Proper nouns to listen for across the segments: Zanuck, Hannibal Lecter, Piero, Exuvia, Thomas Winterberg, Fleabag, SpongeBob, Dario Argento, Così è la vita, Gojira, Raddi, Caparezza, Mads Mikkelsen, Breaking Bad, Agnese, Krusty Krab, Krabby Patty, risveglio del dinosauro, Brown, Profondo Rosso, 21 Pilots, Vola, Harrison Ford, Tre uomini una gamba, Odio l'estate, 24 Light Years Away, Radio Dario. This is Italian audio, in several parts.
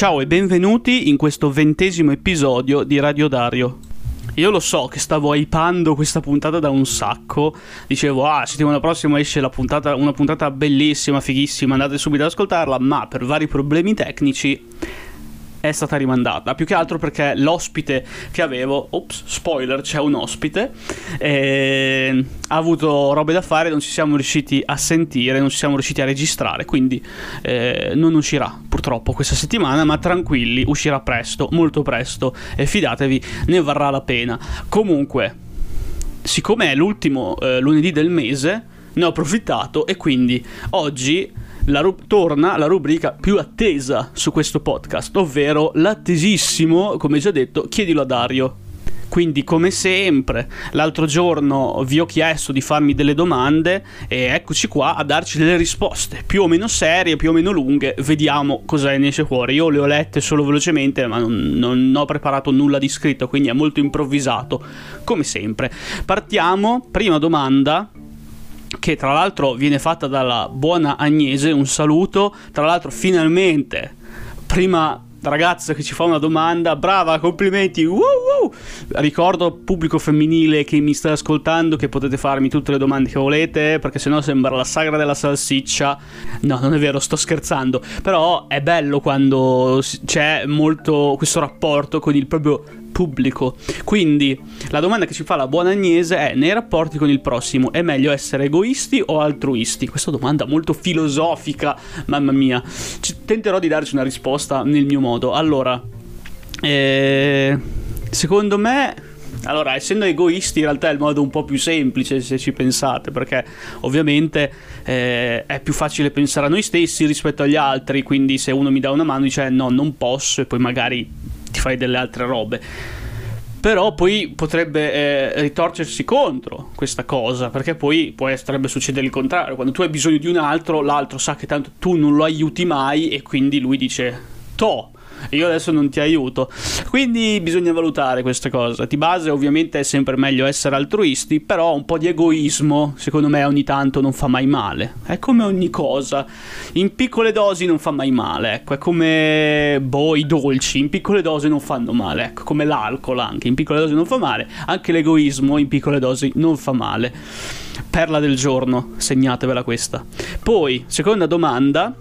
Ciao e benvenuti in questo 20° episodio di Radio Dario. Io lo so che stavo hypando questa puntata da un sacco. Dicevo, settimana prossima esce la puntata, una puntata bellissima, fighissima, andate subito ad ascoltarla, ma per vari problemi tecnici è stata rimandata, più che altro perché l'ospite che avevo, spoiler, c'è un ospite, ha avuto robe da fare, non ci siamo riusciti a sentire, non ci siamo riusciti a registrare, quindi non uscirà purtroppo questa settimana, ma tranquilli, uscirà presto, molto presto, e fidatevi, ne varrà la pena. Comunque, siccome è l'ultimo lunedì del mese, ne ho approfittato e quindi oggi torna la rubrica più attesa su questo podcast, ovvero l'attesissimo, come già detto, Chiedilo a Dario. Quindi, come sempre, l'altro giorno vi ho chiesto di farmi delle domande e eccoci qua a darci delle risposte, più o meno serie, più o meno lunghe, vediamo cosa ne esce fuori. Io le ho lette solo velocemente, ma non ho preparato nulla di scritto, quindi è molto improvvisato, come sempre. Partiamo, prima domanda, che tra l'altro viene fatta dalla buona Agnese, un saluto, tra l'altro finalmente, prima ragazza che ci fa una domanda, brava, complimenti, Ricordo pubblico femminile che mi sta ascoltando che potete farmi tutte le domande che volete, perché sennò sembra la sagra della salsiccia. No, non è vero, sto scherzando, però è bello quando c'è molto questo rapporto con il proprio pubblico. Quindi la domanda che ci fa la buona Agnese è: nei rapporti con il prossimo è meglio essere egoisti o altruisti? Questa domanda molto filosofica, mamma mia, tenterò di darci una risposta nel mio modo. Allora, secondo me, allora, essendo egoisti in realtà è il modo un po' più semplice, se ci pensate, perché ovviamente è più facile pensare a noi stessi rispetto agli altri, quindi se uno mi dà una mano dice no, non posso, e poi magari ti fai delle altre robe. Però poi potrebbe ritorcersi contro questa cosa, perché poi potrebbe succedere il contrario: quando tu hai bisogno di un altro, l'altro sa che tanto tu non lo aiuti mai e quindi lui dice to, io adesso non ti aiuto. Quindi bisogna valutare questa cosa. Di base ovviamente è sempre meglio essere altruisti, però un po' di egoismo secondo me ogni tanto non fa mai male. È come ogni cosa, in piccole dosi non fa mai male, ecco. È come i dolci, in piccole dosi non fanno male, ecco, come l'alcol anche, in piccole dosi non fa male, anche l'egoismo in piccole dosi non fa male. Perla del giorno, segnatevela questa. Poi, seconda domanda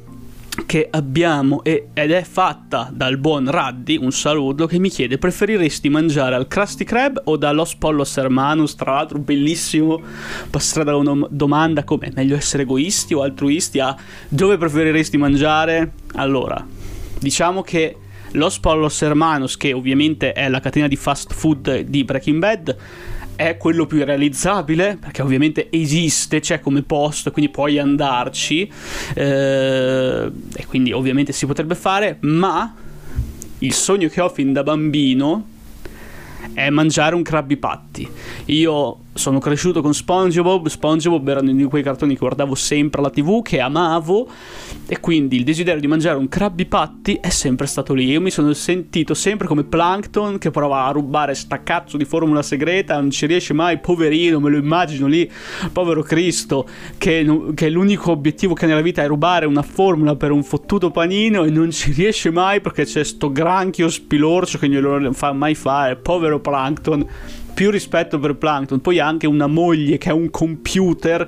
che abbiamo ed è fatta dal buon Raddi, un saluto, che mi chiede: preferiresti mangiare al Krusty Krab o da Los Pollos Hermanos? Tra l'altro bellissimo passare da una domanda come meglio essere egoisti o altruisti a dove preferiresti mangiare. Allora, diciamo che Los Pollos Hermanos, che ovviamente è la catena di fast food di Breaking Bad, è quello più realizzabile, perché ovviamente esiste, c'è come posto, quindi puoi andarci, e quindi ovviamente si potrebbe fare. Ma il sogno che ho fin da bambino è mangiare un Krabby Patty. Io sono cresciuto con SpongeBob era uno di quei cartoni che guardavo sempre alla TV, che amavo, e quindi il desiderio di mangiare un Krabby Patty è sempre stato lì. Io mi sono sentito sempre come Plankton che prova a rubare sta cazzo di formula segreta, non ci riesce mai, poverino, me lo immagino lì, povero Cristo, che l'unico obiettivo che ha nella vita è rubare una formula per un fottuto panino e non ci riesce mai perché c'è sto granchio spilorcio che non fa mai fare, povero Plankton. Più rispetto per Plankton. Poi anche una moglie che è un computer,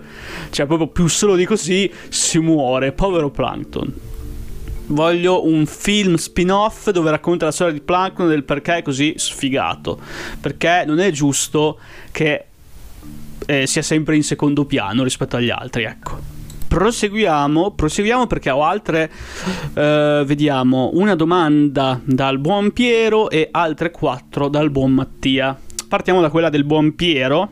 cioè proprio più solo di così si muore, povero Plankton. Voglio un film spin-off dove racconta la storia di Plankton, del perché è così sfigato, perché non è giusto che sia sempre in secondo piano rispetto agli altri, ecco. Proseguiamo perché ho altre, vediamo, una domanda dal buon Piero e altre 4 dal buon Mattia. Partiamo da quella del buon Piero,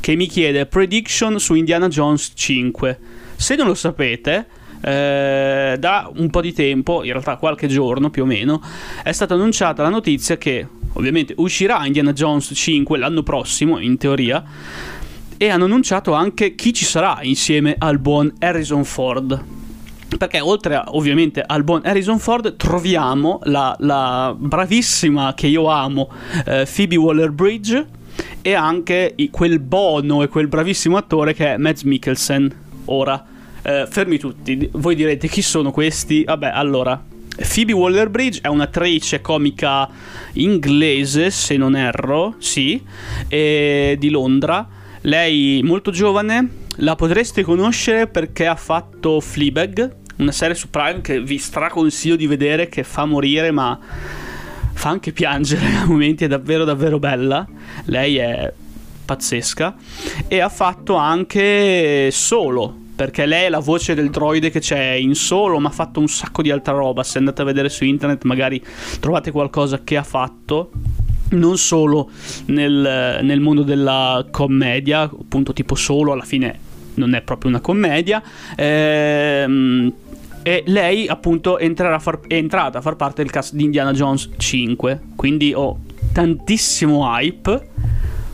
che mi chiede prediction su Indiana Jones 5. Se non lo sapete, da un po' di tempo, in realtà qualche giorno più o meno, è stata annunciata la notizia che ovviamente uscirà Indiana Jones 5 l'anno prossimo, in teoria, e hanno annunciato anche chi ci sarà insieme al buon Harrison Ford. Perché oltre ovviamente al buon Harrison Ford troviamo la bravissima, che io amo, Phoebe Waller-Bridge, e anche quel bono e quel bravissimo attore che è Mads Mikkelsen. Ora, fermi tutti, voi direte chi sono questi? Vabbè, allora, Phoebe Waller-Bridge è un'attrice comica inglese, se non erro, sì, di Londra. Lei molto giovane, la potreste conoscere perché ha fatto Fleabag, una serie su Prime che vi straconsiglio di vedere, che fa morire ma fa anche piangere a momenti, è davvero davvero bella. Lei è pazzesca. E ha fatto anche Solo, perché lei è la voce del droide che c'è in Solo, ma ha fatto un sacco di altra roba. Se andate a vedere su internet magari trovate qualcosa che ha fatto, non solo nel mondo della commedia, appunto, tipo Solo, alla fine non è proprio una commedia. E lei appunto è entrata a far parte del cast di Indiana Jones 5, quindi ho tantissimo hype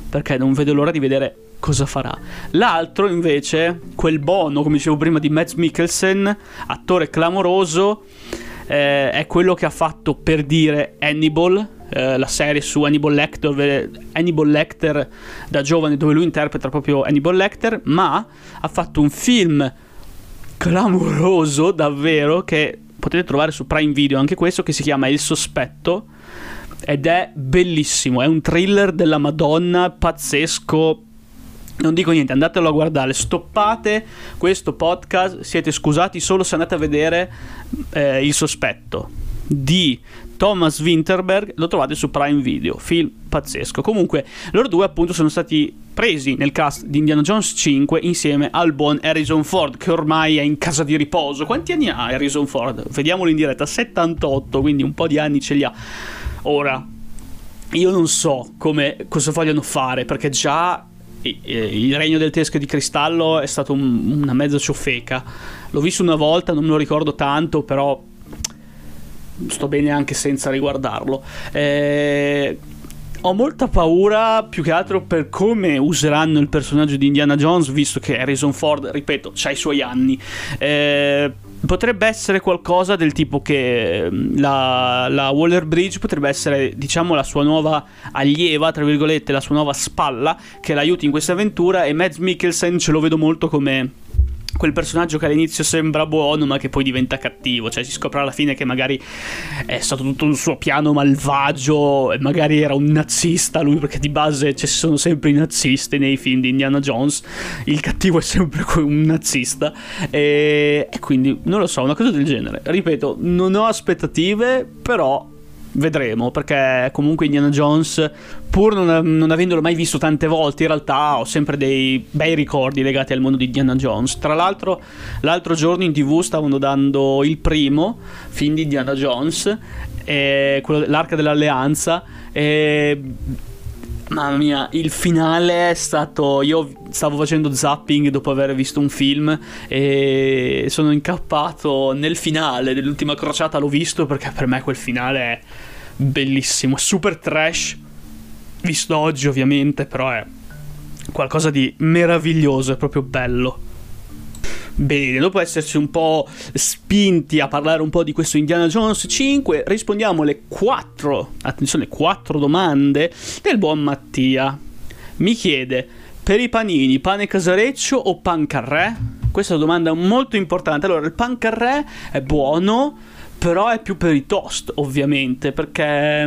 perché non vedo l'ora di vedere cosa farà. L'altro invece, quel Bono, come dicevo prima, di Mads Mikkelsen, attore clamoroso, è quello che ha fatto, per dire, Hannibal, la serie su Hannibal Lecter, dove Hannibal Lecter da giovane, dove lui interpreta proprio Hannibal Lecter, ma ha fatto un film clamoroso davvero che potete trovare su Prime Video anche questo, che si chiama Il Sospetto, ed è bellissimo, è un thriller della Madonna, pazzesco. Non dico niente, andatelo a guardare, stoppate questo podcast, siete scusati solo se andate a vedere Il Sospetto di Thomas Winterberg, lo trovate su Prime Video, film pazzesco. Comunque loro due appunto sono stati presi nel cast di Indiana Jones 5 insieme al buon Harrison Ford, che ormai è in casa di riposo. Quanti anni ha Harrison Ford? Vediamolo in diretta, 78, quindi un po' di anni ce li ha. Ora, io non so cosa vogliono fare, perché già Il Regno del Tesco di Cristallo è stato una mezza ciofeca. L'ho visto una volta, non me lo ricordo tanto, però sto bene anche senza riguardarlo. Ho molta paura, più che altro, per come useranno il personaggio di Indiana Jones, visto che Harrison Ford, ripeto, c'ha i suoi anni. Potrebbe essere qualcosa del tipo che la Waller-Bridge potrebbe essere, diciamo, la sua nuova allieva, tra virgolette, la sua nuova spalla che l'aiuti in questa avventura. E Mads Mikkelsen ce lo vedo molto come quel personaggio che all'inizio sembra buono ma che poi diventa cattivo, cioè si scopre alla fine che magari è stato tutto un suo piano malvagio e magari era un nazista lui, perché di base ci sono sempre i nazisti nei film di Indiana Jones, il cattivo è sempre un nazista, e quindi non lo so, una cosa del genere. Ripeto, non ho aspettative, però vedremo, perché comunque Indiana Jones, pur non avendolo mai visto tante volte, in realtà ho sempre dei bei ricordi legati al mondo di Indiana Jones. Tra l'altro, l'altro giorno in TV stavano dando il primo film di Indiana Jones, quello l'Arca dell'Alleanza, e mamma mia, il finale è stato... Io stavo facendo zapping dopo aver visto un film e sono incappato nel finale dell'ultima crociata, l'ho visto perché per me quel finale è bellissimo, super trash, visto oggi ovviamente, però è qualcosa di meraviglioso, è proprio bello. Bene, dopo esserci un po' spinti a parlare un po' di questo Indiana Jones 5, rispondiamo alle 4, attenzione, 4 domande del buon Mattia. Mi chiede: per i panini, pane casareccio o pan carré? Questa è una domanda molto importante. Allora, il pan carré è buono, però è più per i toast, ovviamente, perché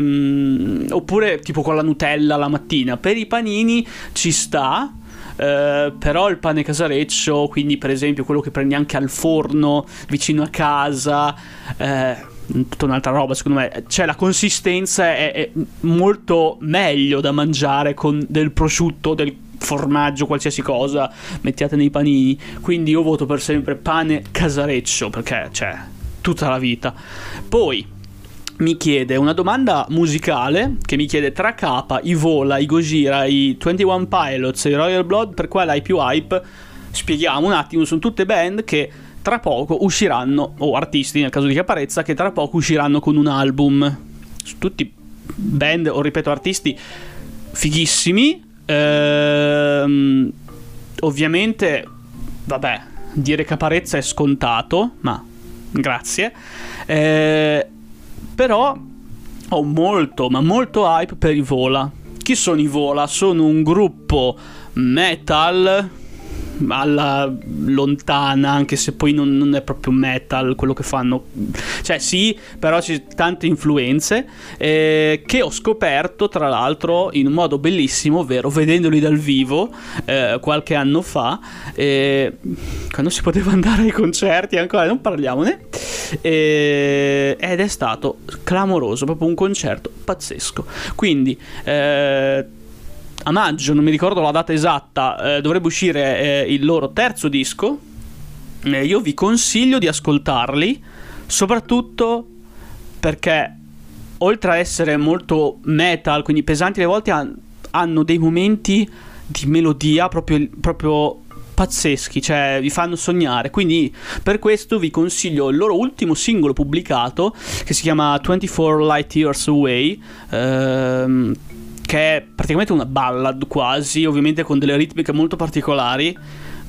oppure tipo con la Nutella la mattina. Per i panini ci sta. Però il pane casareccio, quindi per esempio quello che prendi anche al forno vicino a casa, tutta un'altra roba secondo me. Cioè la consistenza è molto meglio da mangiare con del prosciutto, del formaggio, qualsiasi cosa mettiate nei panini, quindi io voto per sempre pane casareccio, perché cioè tutta la vita. Poi mi chiede una domanda musicale, che mi chiede: tra Capa, i Vola, i Gojira, i 21 Pilots e i Royal Blood, per quale hai più hype? Spieghiamo un attimo, sono tutte band che tra poco usciranno, o artisti nel caso di Caparezza, che tra poco usciranno con un album. Sono tutti band, o ripeto, artisti fighissimi. Ovviamente, vabbè, dire Caparezza è scontato, ma grazie. Però ho molto, ma molto hype per i Vola. Chi sono i Vola? Sono un gruppo metal alla lontana, anche se poi non è proprio metal quello che fanno, cioè sì, però c'è tante influenze, che ho scoperto tra l'altro in un modo bellissimo, ovvero vedendoli dal vivo qualche anno fa, quando si poteva andare ai concerti ancora, non parliamone, ed è stato clamoroso, proprio un concerto pazzesco. Quindi a maggio, non mi ricordo la data esatta, dovrebbe uscire il loro terzo disco. Io vi consiglio di ascoltarli, soprattutto perché oltre a essere molto metal, quindi pesanti, a volte hanno dei momenti di melodia proprio pazzeschi, cioè vi fanno sognare. Quindi per questo vi consiglio il loro ultimo singolo pubblicato, che si chiama 24 Light Years Away, che è praticamente una ballad quasi, ovviamente con delle ritmiche molto particolari,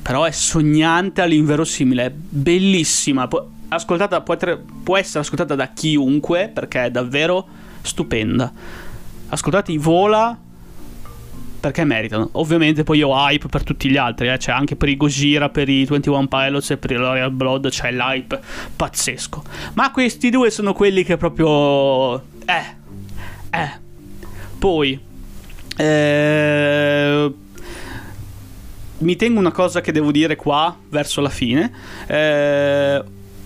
però è sognante all'inverosimile, è bellissima, può essere ascoltata da chiunque perché è davvero stupenda. Ascoltate i Vola perché meritano. Ovviamente poi io hype per tutti gli altri, c'è anche per i Gojira, per i 21 Pilots e per il Royal Blood, c'è l'hype pazzesco, ma questi due sono quelli che proprio poi mi tengo una cosa che devo dire qua verso la fine.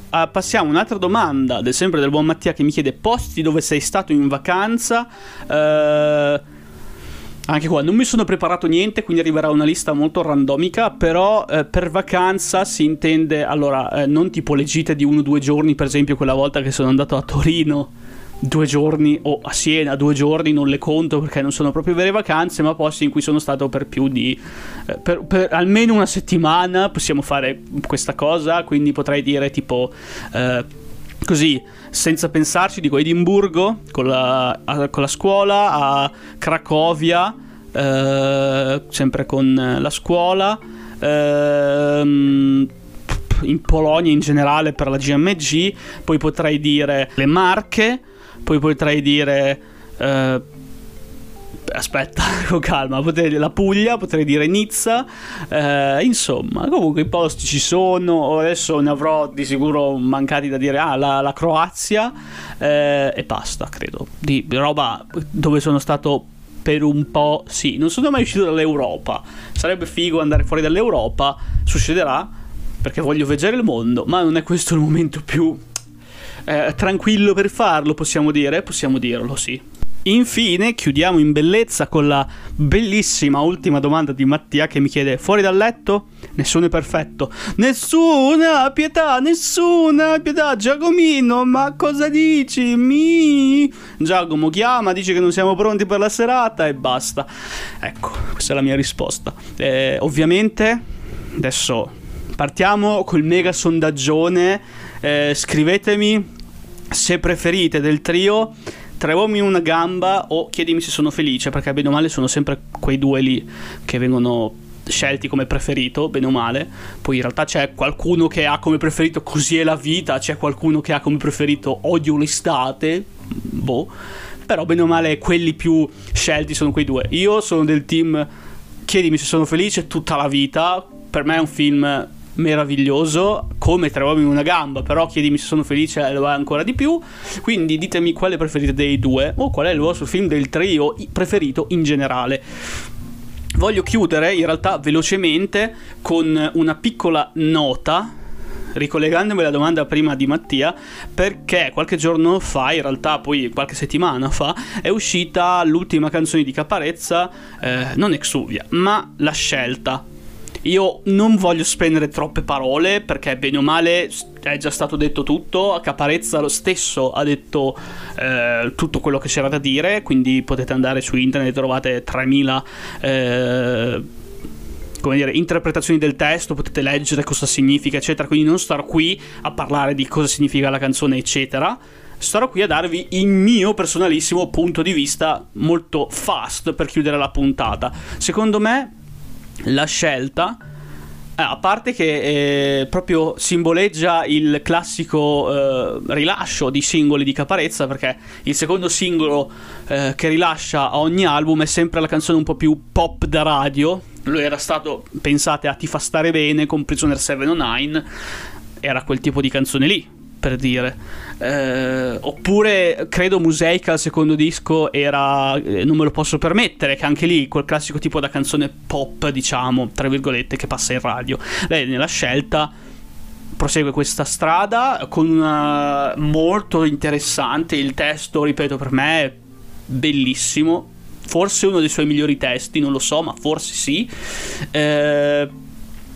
Passiamo a un'altra domanda, sempre del buon Mattia, che mi chiede posti dove sei stato in vacanza. Anche qua non mi sono preparato niente, quindi arriverà una lista molto randomica, però per vacanza si intende, allora, non tipo le gite di 1 o 2 giorni, per esempio quella volta che sono andato a Torino 2 giorni o a Siena 2 giorni, non le conto perché non sono proprio vere vacanze, ma posti in cui sono stato per più di per almeno una settimana, possiamo fare questa cosa, quindi potrei dire tipo così senza pensarci dico Edimburgo con la scuola, a Cracovia sempre con la scuola, in Polonia in generale per la GMG, poi potrei dire le Marche, poi potrei dire aspetta, con calma, potrei dire la Puglia, potrei dire Nizza, insomma comunque i posti ci sono, adesso ne avrò di sicuro mancati da dire, la Croazia, e basta credo, di roba dove sono stato per un po', sì, non sono mai uscito dall'Europa, sarebbe figo andare fuori dall'Europa, succederà perché voglio vedere il mondo, ma non è questo il momento più tranquillo per farlo, possiamo dirlo, sì. Infine chiudiamo in bellezza con la bellissima ultima domanda di Mattia, che mi chiede: fuori dal letto nessuno è perfetto, nessuna pietà Giacomino, ma cosa dici? Giacomo chiama, dice che non siamo pronti per la serata e basta. Ecco, questa è la mia risposta. Ovviamente adesso partiamo col mega sondaggione, scrivetemi se preferite del trio Tre uomini una gamba o Chiedimi se sono felice, perché bene o male sono sempre quei due lì che vengono scelti come preferito, bene o male. Poi in realtà c'è qualcuno che ha come preferito Così è la vita, c'è qualcuno che ha come preferito Odio l'estate, boh, però bene o male quelli più scelti sono quei due. Io sono del team Chiedimi se sono felice tutta la vita, per me è un film meraviglioso, come Tre uomini in una gamba, però Chiedimi se sono felice lo è ancora di più. Quindi ditemi quale preferite dei due o qual è il vostro film del trio preferito in generale. Voglio chiudere in realtà velocemente con una piccola nota, ricollegandomi alla domanda prima di Mattia, perché qualche giorno fa, in realtà poi qualche settimana fa, è uscita l'ultima canzone di Caparezza, non Exuvia ma La scelta. Io non voglio spendere troppe parole perché bene o male è già stato detto tutto, Caparezza lo stesso ha detto tutto quello che c'era da dire, quindi potete andare su internet e trovate 3000 interpretazioni del testo, potete leggere cosa significa eccetera, quindi non starò qui a parlare di cosa significa la canzone eccetera, starò qui a darvi il mio personalissimo punto di vista molto fast per chiudere la puntata. Secondo me La scelta, a parte che proprio simboleggia il classico rilascio di singoli di Caparezza, perché il secondo singolo che rilascia a ogni album è sempre la canzone un po' più pop da radio, Lui era stato, pensate a Ti Fa Stare Bene con Prisoner 709, era quel tipo di canzone lì, per dire. Oppure credo Museica al secondo disco era Non me lo posso permettere, che anche lì quel classico tipo da canzone pop, diciamo tra virgolette, che passa in radio. Lei nella scelta prosegue questa strada con una molto interessante, il testo, ripeto, per me è bellissimo, forse uno dei suoi migliori testi, non lo so, ma forse sì.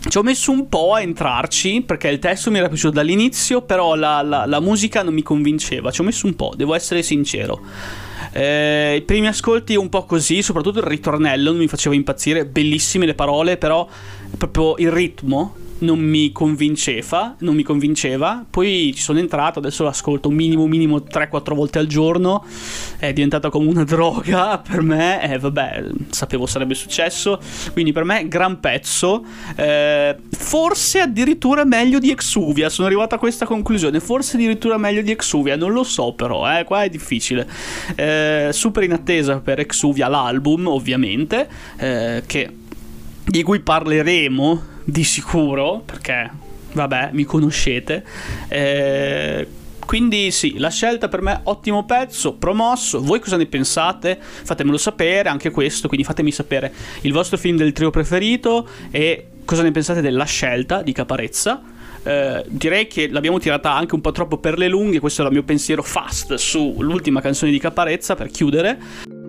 Ci ho messo un po' a entrarci perché il testo mi era piaciuto dall'inizio, però la musica non mi convinceva, ci ho messo un po', devo essere sincero. I primi ascolti un po' così, soprattutto il ritornello non mi faceva impazzire, bellissime le parole, però proprio il ritmo non mi convinceva. Poi ci sono entrato, adesso l'ascolto minimo 3-4 volte al giorno, è diventata come una droga per me, vabbè, sapevo sarebbe successo, quindi per me gran pezzo, forse addirittura meglio di Exuvia, sono arrivato a questa conclusione, forse addirittura meglio di Exuvia, non lo so però, qua è difficile. Super in attesa per Exuvia l'album, ovviamente, di cui parleremo di sicuro, perché vabbè, mi conoscete, quindi sì, la scelta per me ottimo pezzo, promosso. Voi cosa ne pensate? Fatemelo sapere anche questo, quindi fatemi sapere il vostro film del trio preferito e cosa ne pensate della scelta di Caparezza. Direi che l'abbiamo tirata anche un po' troppo per le lunghe, questo era il mio pensiero fast sull'ultima canzone di Caparezza per chiudere.